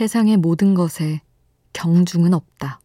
세상의 모든 것에 경중은 없다.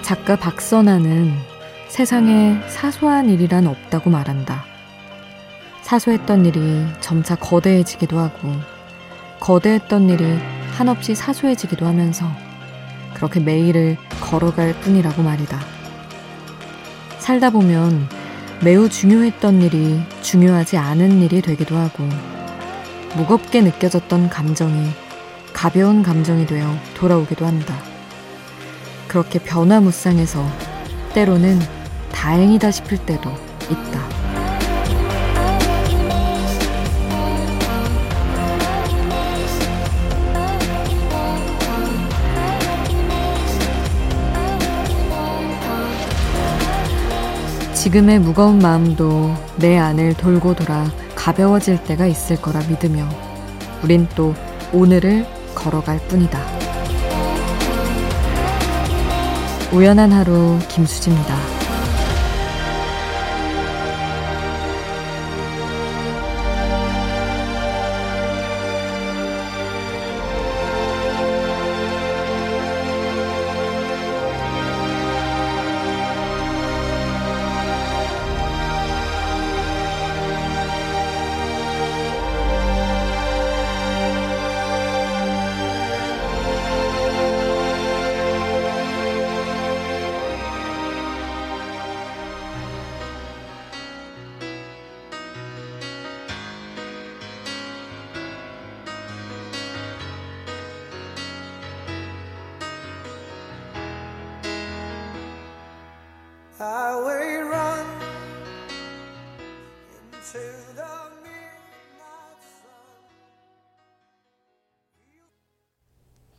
작가 박선아는 세상에 사소한 일이란 없다고 말한다. 사소했던 일이 점차 거대해지기도 하고 거대했던 일이 한없이 사소해지기도 하면서 그렇게 매일을 걸어갈 뿐이라고 말이다. 살다 보면 매우 중요했던 일이 중요하지 않은 일이 되기도 하고 무겁게 느껴졌던 감정이 가벼운 감정이 되어 돌아오기도 한다. 그렇게 변화무쌍해서 때로는 다행이다 싶을 때도 있다. 지금의 무거운 마음도 내 안을 돌고 돌아 가벼워질 때가 있을 거라 믿으며 우린 또 오늘을 걸어갈 뿐이다. 우연한 하루 김수지입니다.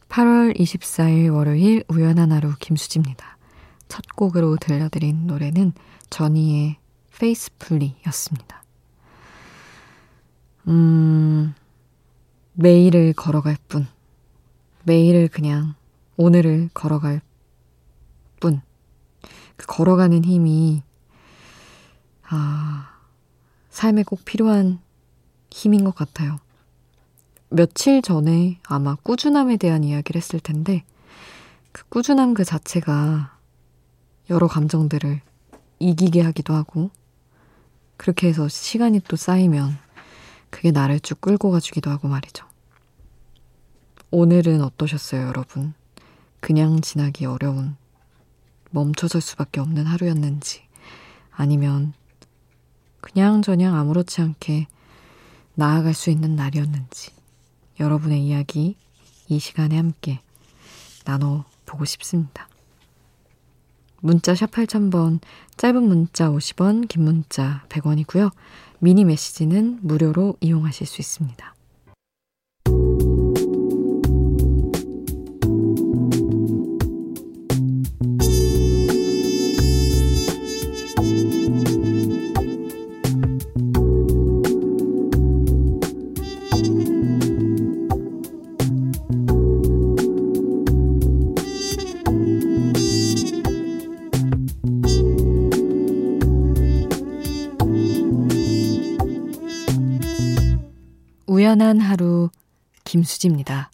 8월 24일 월요일 우연한 하루 김수지입니다. 첫 곡으로 들려드린 노래는 전희의 페이스풀리였습니다. 매일을 걸어갈 뿐. 매일을 그냥 오늘을 걸어갈 뿐. 그 걸어가는 힘이 삶에 꼭 필요한 힘인 것 같아요. 며칠 전에 아마 꾸준함에 대한 이야기를 했을 텐데 그 꾸준함 그 자체가 여러 감정들을 이기게 하기도 하고 그렇게 해서 시간이 또 쌓이면 그게 나를 쭉 끌고 가주기도 하고 말이죠. 오늘은 어떠셨어요, 여러분? 그냥 지나기 어려운 멈춰설 수밖에 없는 하루였는지 아니면 그냥저냥 아무렇지 않게 나아갈 수 있는 날이었는지 여러분의 이야기 이 시간에 함께 나눠보고 싶습니다. 문자 샵 8000번, 짧은 문자 50원, 긴 문자 100원이고요. 미니 메시지는 무료로 이용하실 수 있습니다. 우연한 하루 김수지입니다.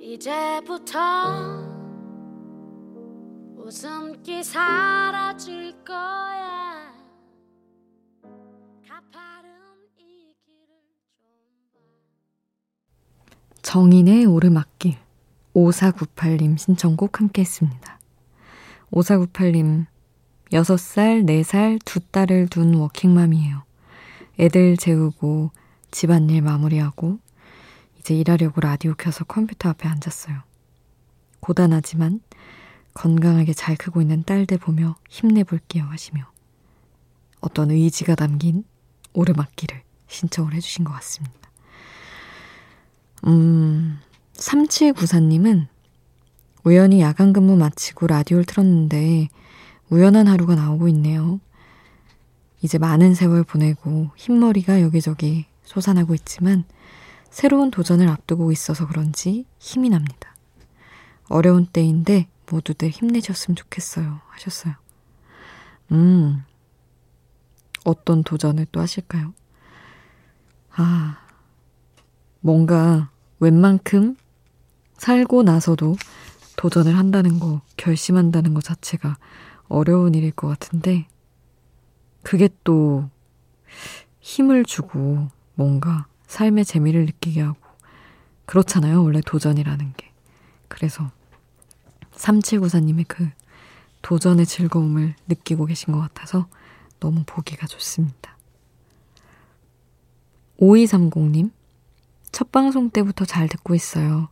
'이제부터 웃음기 사라질 거야. 가파른 이 길을 좀 봐.' 정인의 오르막길 5498님 신청곡 함께했습니다. 5498님, 6살, 4살 두 딸을 둔 워킹맘이에요. 애들 재우고 집안일 마무리하고 이제 일하려고 라디오 켜서 컴퓨터 앞에 앉았어요. 고단하지만 건강하게 잘 크고 있는 딸들 보며 힘내볼게요 하시며 어떤 의지가 담긴 오르막길을 신청을 해주신 것 같습니다. 3794님은 우연히 야간 근무 마치고 라디오를 틀었는데 우연한 하루가 나오고 있네요. 이제 많은 세월 보내고 흰머리가 여기저기 솟아나고 있지만 새로운 도전을 앞두고 있어서 그런지 힘이 납니다. 어려운 때인데 모두들 힘내셨으면 좋겠어요. 하셨어요. 어떤 도전을 또 하실까요? 아, 뭔가 웬만큼 살고 나서도 도전을 한다는 거, 결심한다는 거 자체가 어려운 일일 것 같은데 그게 또 힘을 주고 뭔가 삶의 재미를 느끼게 하고 그렇잖아요. 원래 도전이라는 게. 그래서 3794님의 그 도전의 즐거움을 느끼고 계신 것 같아서 너무 보기가 좋습니다. 5230님, 첫 방송 때부터 잘 듣고 있어요.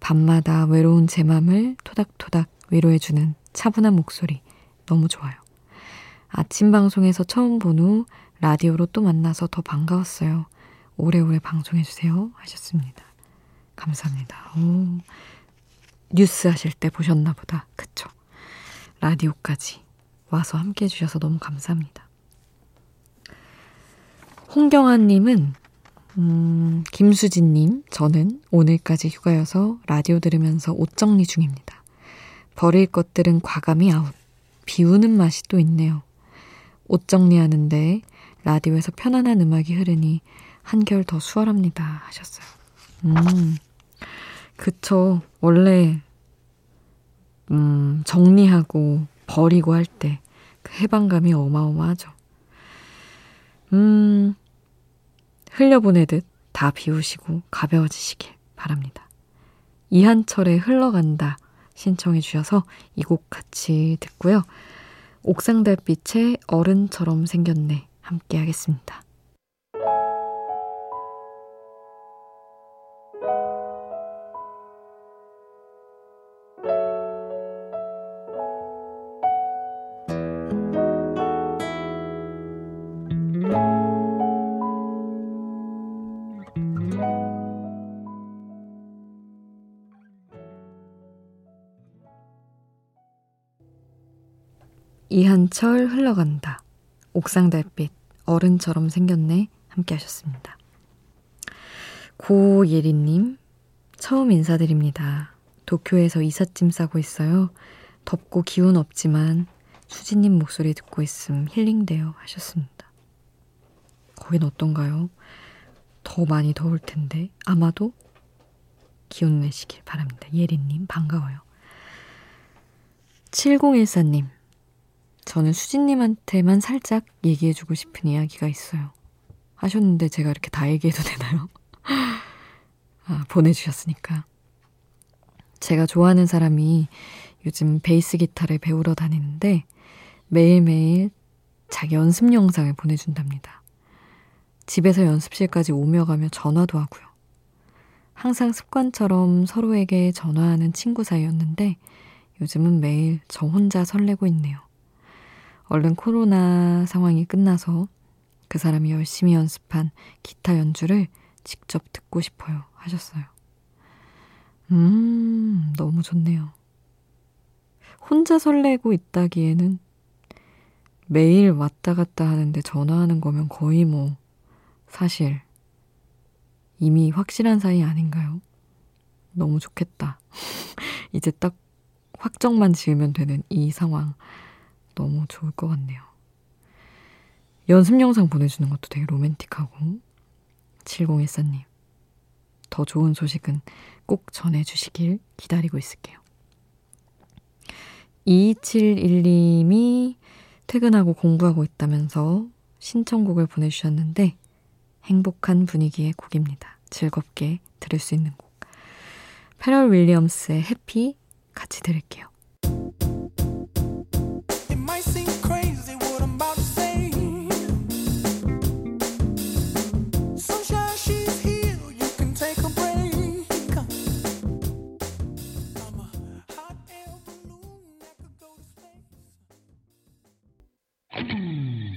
밤마다 외로운 제 맘을 토닥토닥 위로해주는 차분한 목소리 너무 좋아요. 아침 방송에서 처음 본 후 라디오로 또 만나서 더 반가웠어요. 오래오래 방송해주세요. 하셨습니다. 감사합니다. 뉴스 하실 때 보셨나 보다. 그쵸? 라디오까지 와서 함께 해주셔서 너무 감사합니다. 홍경아님은 김수진님, 저는 오늘까지 휴가여서 라디오 들으면서 옷 정리 중입니다. 버릴 것들은 과감히 아웃, 비우는 맛이 또 있네요. 옷 정리하는데 라디오에서 편안한 음악이 흐르니 한결 더 수월합니다. 하셨어요. 그쵸. 원래 정리하고 버리고 할 때 그 해방감이 어마어마하죠. 흘려보내듯 다 비우시고 가벼워지시길 바랍니다. 이한철의 흘러간다 신청해 주셔서 이 곡 같이 듣고요. 옥상달빛의 어른처럼 생겼네 함께 하겠습니다. 이한철 흘러간다. 옥상달빛 어른처럼 생겼네 함께 하셨습니다. 고예리님, 처음 인사드립니다. 도쿄에서 이삿짐 싸고 있어요. 덥고 기운 없지만 수진님 목소리 듣고 있음 힐링돼요. 하셨습니다. 거긴 어떤가요? 더 많이 더울 텐데 아마도 기운 내시길 바랍니다. 예리님 반가워요. 7014님, 저는 수진님한테만 살짝 얘기해주고 싶은 이야기가 있어요. 하셨는데 제가 이렇게 다 얘기해도 되나요? 아, 보내주셨으니까. 제가 좋아하는 사람이 요즘 베이스 기타를 배우러 다니는데 매일매일 자기 연습 영상을 보내준답니다. 집에서 연습실까지 오며 가며 전화도 하고요. 항상 습관처럼 서로에게 전화하는 친구 사이였는데 요즘은 매일 저 혼자 설레고 있네요. 얼른 코로나 상황이 끝나서 그 사람이 열심히 연습한 기타 연주를 직접 듣고 싶어요. 하셨어요. 너무 좋네요. 혼자 설레고 있다기에는 매일 왔다 갔다 하는데 전화하는 거면 거의 뭐 사실 이미 확실한 사이 아닌가요? 너무 좋겠다. 이제 딱 확정만 지으면 되는 이 상황. 너무 좋을 것 같네요. 연습 영상 보내주는 것도 되게 로맨틱하고. 7014님, 더 좋은 소식은 꼭 전해주시길 기다리고 있을게요. 2271님이 퇴근하고 공부하고 있다면서 신청곡을 보내주셨는데 행복한 분위기의 곡입니다. 즐겁게 들을 수 있는 곡. 패럴 윌리엄스의 해피 같이 들을게요.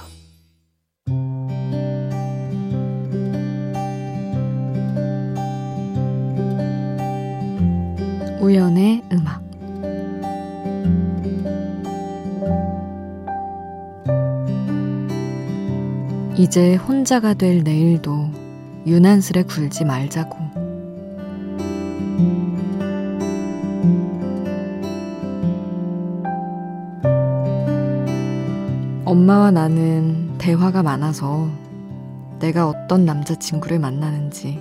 우연의 음악. 이제 혼자가 될 내일도 유난스레 굴지 말자고. 엄마와 나는 대화가 많아서 내가 어떤 남자친구를 만나는지,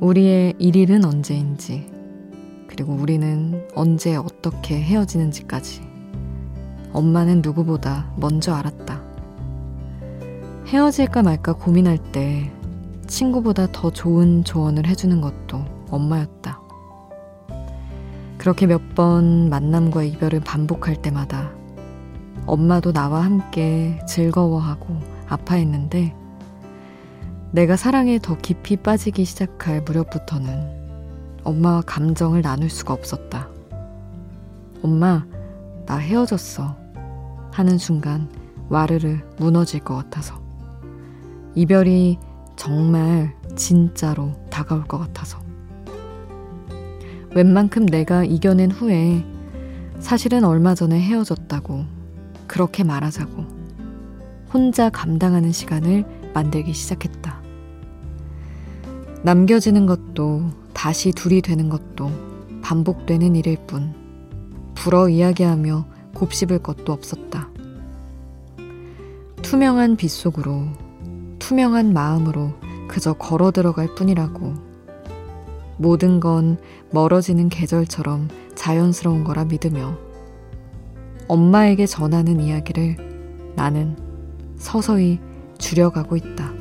우리의 일일은 언제인지, 그리고 우리는 언제 어떻게 헤어지는지까지 엄마는 누구보다 먼저 알았다. 헤어질까 말까 고민할 때 친구보다 더 좋은 조언을 해주는 것도 엄마였다. 그렇게 몇 번 만남과 이별을 반복할 때마다 엄마도 나와 함께 즐거워하고 아파했는데, 내가 사랑에 더 깊이 빠지기 시작할 무렵부터는 엄마와 감정을 나눌 수가 없었다. 엄마, 나 헤어졌어 하는 순간 와르르 무너질 것 같아서, 이별이 정말 진짜로 다가올 것 같아서, 웬만큼 내가 이겨낸 후에 사실은 얼마 전에 헤어졌다고 그렇게 말하자고 혼자 감당하는 시간을 만들기 시작했다. 남겨지는 것도 다시 둘이 되는 것도 반복되는 일일 뿐 불어 이야기하며 곱씹을 것도 없었다. 투명한 빛 속으로 투명한 마음으로 그저 걸어 들어갈 뿐이라고. 모든 건 멀어지는 계절처럼 자연스러운 거라 믿으며 엄마에게 전하는 이야기를 나는 서서히 줄여가고 있다.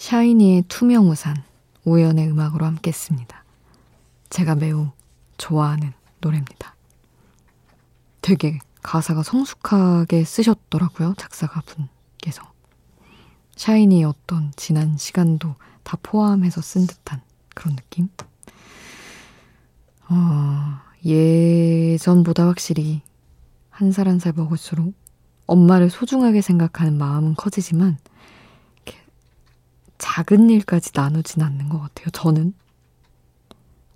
샤이니의 투명우산, 우연의 음악으로 함께 했습니다. 제가 매우 좋아하는 노래입니다. 되게 가사가 성숙하게 쓰셨더라고요, 작사가분께서. 샤이니의 어떤 지난 시간도 다 포함해서 쓴 듯한 그런 느낌? 예전보다 확실히 한 살 한 살 먹을수록 엄마를 소중하게 생각하는 마음은 커지지만 작은 일까지 나누진 않는 것 같아요. 저는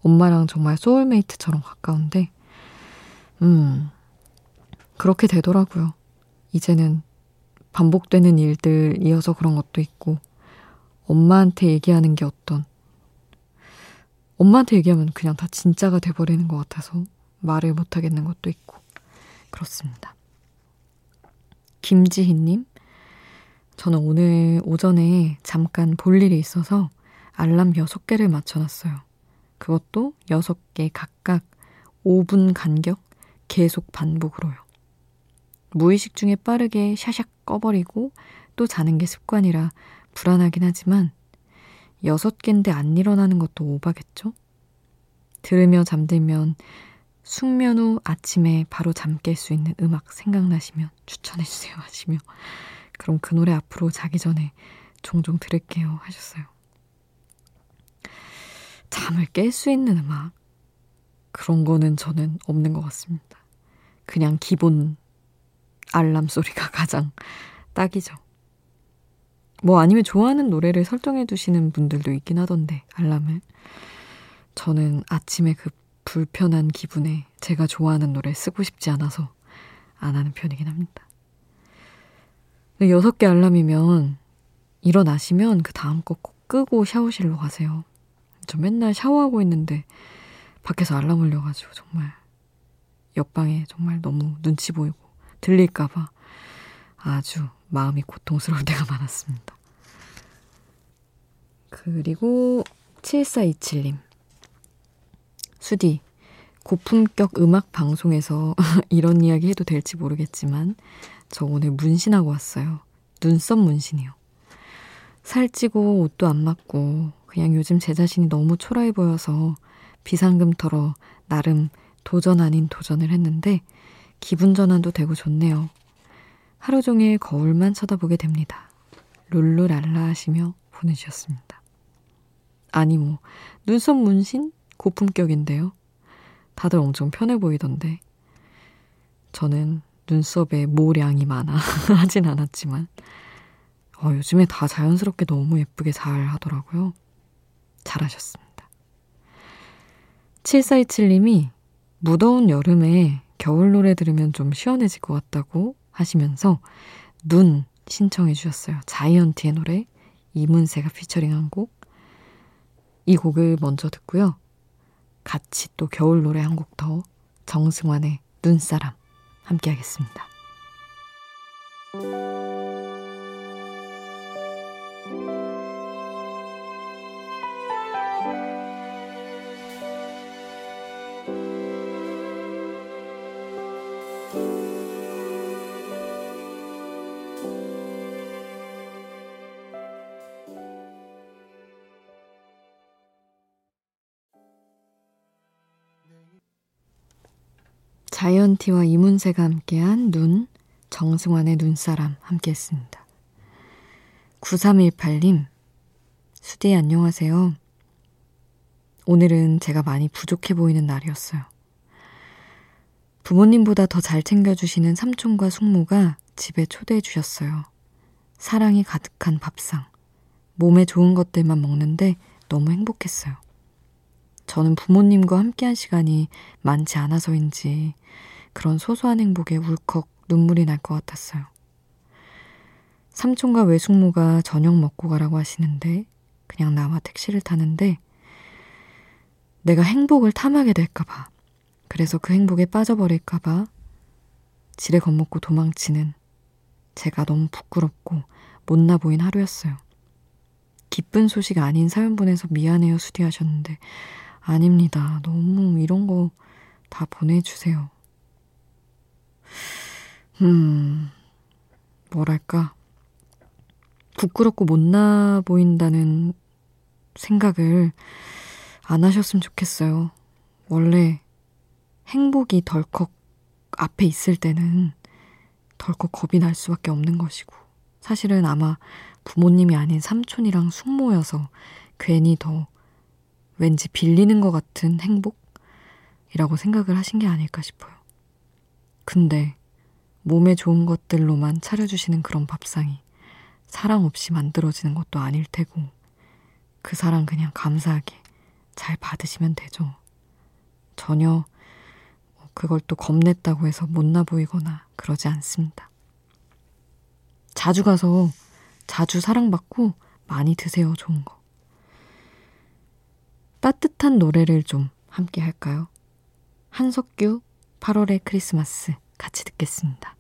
엄마랑 정말 소울메이트처럼 가까운데 그렇게 되더라고요. 이제는 반복되는 일들이어서 그런 것도 있고, 엄마한테 얘기하는 게 어떤, 엄마한테 얘기하면 그냥 다 진짜가 돼버리는 것 같아서 말을 못하겠는 것도 있고 그렇습니다. 김지희님, 저는 오늘 오전에 잠깐 볼 일이 있어서 알람 6개를 맞춰놨어요. 그것도 6개 각각 5분 간격 계속 반복으로요. 무의식 중에 빠르게 샤샥 꺼버리고 또 자는 게 습관이라 불안하긴 하지만 6개인데 안 일어나는 것도 오바겠죠? 들으며 잠들면 숙면 후 아침에 바로 잠 깰 수 있는 음악 생각나시면 추천해주세요 하시며, 그럼 그 노래 앞으로 자기 전에 종종 들을게요 하셨어요. 잠을 깰 수 있는 음악, 그런 거는 저는 없는 것 같습니다. 그냥 기본 알람 소리가 가장 딱이죠. 뭐 아니면 좋아하는 노래를 설정해 두시는 분들도 있긴 하던데, 알람을. 저는 아침에 그 불편한 기분에 제가 좋아하는 노래 쓰고 싶지 않아서 안 하는 편이긴 합니다. 6개 알람이면 일어나시면 그 다음 거 꼭 끄고 샤워실로 가세요. 저 맨날 샤워하고 있는데 밖에서 알람 울려가지고 정말 옆방에 정말 너무 눈치 보이고 들릴까봐 아주 마음이 고통스러울 때가 많았습니다. 그리고 7427님. 수디, 고품격 음악 방송에서 이런 이야기 해도 될지 모르겠지만 저 오늘 문신하고 왔어요. 눈썹 문신이요. 살찌고 옷도 안 맞고 그냥 요즘 제 자신이 너무 초라해 보여서 비상금 털어 나름 도전 아닌 도전을 했는데 기분 전환도 되고 좋네요. 하루 종일 거울만 쳐다보게 됩니다. 룰루랄라 하시며 보내주셨습니다. 아니 뭐 눈썹 문신? 고품격인데요. 다들 엄청 편해 보이던데. 저는 눈썹에 모량이 많아 하진 않았지만 요즘에 다 자연스럽게 너무 예쁘게 잘 하더라고요. 잘하셨습니다. 7427님이 무더운 여름에 겨울 노래 들으면 좀 시원해질 것 같다고 하시면서 눈 신청해 주셨어요. 자이언티의 노래 이문세가 피처링한 곡. 이 곡을 먼저 듣고요. 같이 또 겨울 노래 한 곡 더 정승환의 눈사람 함께 하겠습니다. 자이언티와 이문세가 함께한 눈, 정승환의 눈사람 함께했습니다. 9318님, 수디 안녕하세요. 오늘은 제가 많이 부족해 보이는 날이었어요. 부모님보다 더 잘 챙겨주시는 삼촌과 숙모가 집에 초대해 주셨어요. 사랑이 가득한 밥상, 몸에 좋은 것들만 먹는데 너무 행복했어요. 저는 부모님과 함께한 시간이 많지 않아서인지 그런 소소한 행복에 울컥 눈물이 날 것 같았어요. 삼촌과 외숙모가 저녁 먹고 가라고 하시는데 그냥 나와 택시를 타는데 내가 행복을 탐하게 될까봐, 그래서 그 행복에 빠져버릴까봐 지레 겁먹고 도망치는 제가 너무 부끄럽고 못나 보인 하루였어요. 기쁜 소식 아닌 사연 보내서 미안해요 수디 하셨는데 아닙니다. 너무 이런 거 다 보내주세요. 뭐랄까. 부끄럽고 못나 보인다는 생각을 안 하셨으면 좋겠어요. 원래 행복이 덜컥 앞에 있을 때는 덜컥 겁이 날 수밖에 없는 것이고 사실은 아마 부모님이 아닌 삼촌이랑 숙모여서 괜히 더 왠지 빌리는 것 같은 행복이라고 생각을 하신 게 아닐까 싶어요. 근데 몸에 좋은 것들로만 차려주시는 그런 밥상이 사랑 없이 만들어지는 것도 아닐 테고 그 사랑 그냥 감사하게 잘 받으시면 되죠. 전혀 그걸 또 겁냈다고 해서 못나 보이거나 그러지 않습니다. 자주 가서 자주 사랑받고 많이 드세요. 좋은 거. 따뜻한 노래를 좀 함께 할까요? 한석규 8월의 크리스마스 같이 듣겠습니다.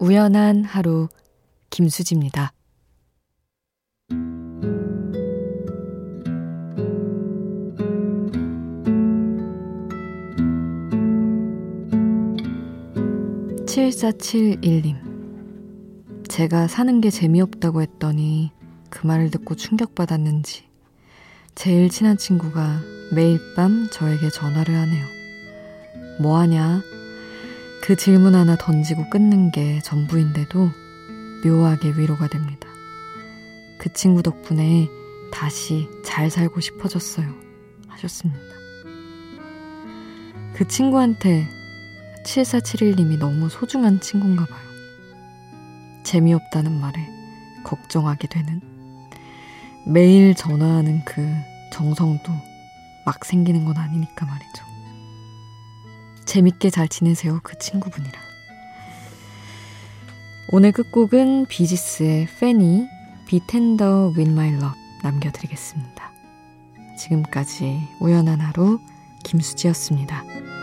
우연한 하루 김수지입니다. 7471님, 제가 사는 게 재미없다고 했더니 그 말을 듣고 충격받았는지 제일 친한 친구가 매일 밤 저에게 전화를 하네요. 뭐하냐? 그 질문 하나 던지고 끊는 게 전부인데도 묘하게 위로가 됩니다. 그 친구 덕분에 다시 잘 살고 싶어졌어요. 하셨습니다. 그 친구한테 7471님이 너무 소중한 친구인가 봐요. 재미없다는 말에 걱정하게 되는, 매일 전화하는 그 정성도 막 생기는 건 아니니까 말이죠. 재밌게 잘 지내세요, 그 친구분이랑. 오늘 끝곡은 비지스의 Fanny, Be Tender With My Love 남겨드리겠습니다. 지금까지 우연한 하루 김수지였습니다.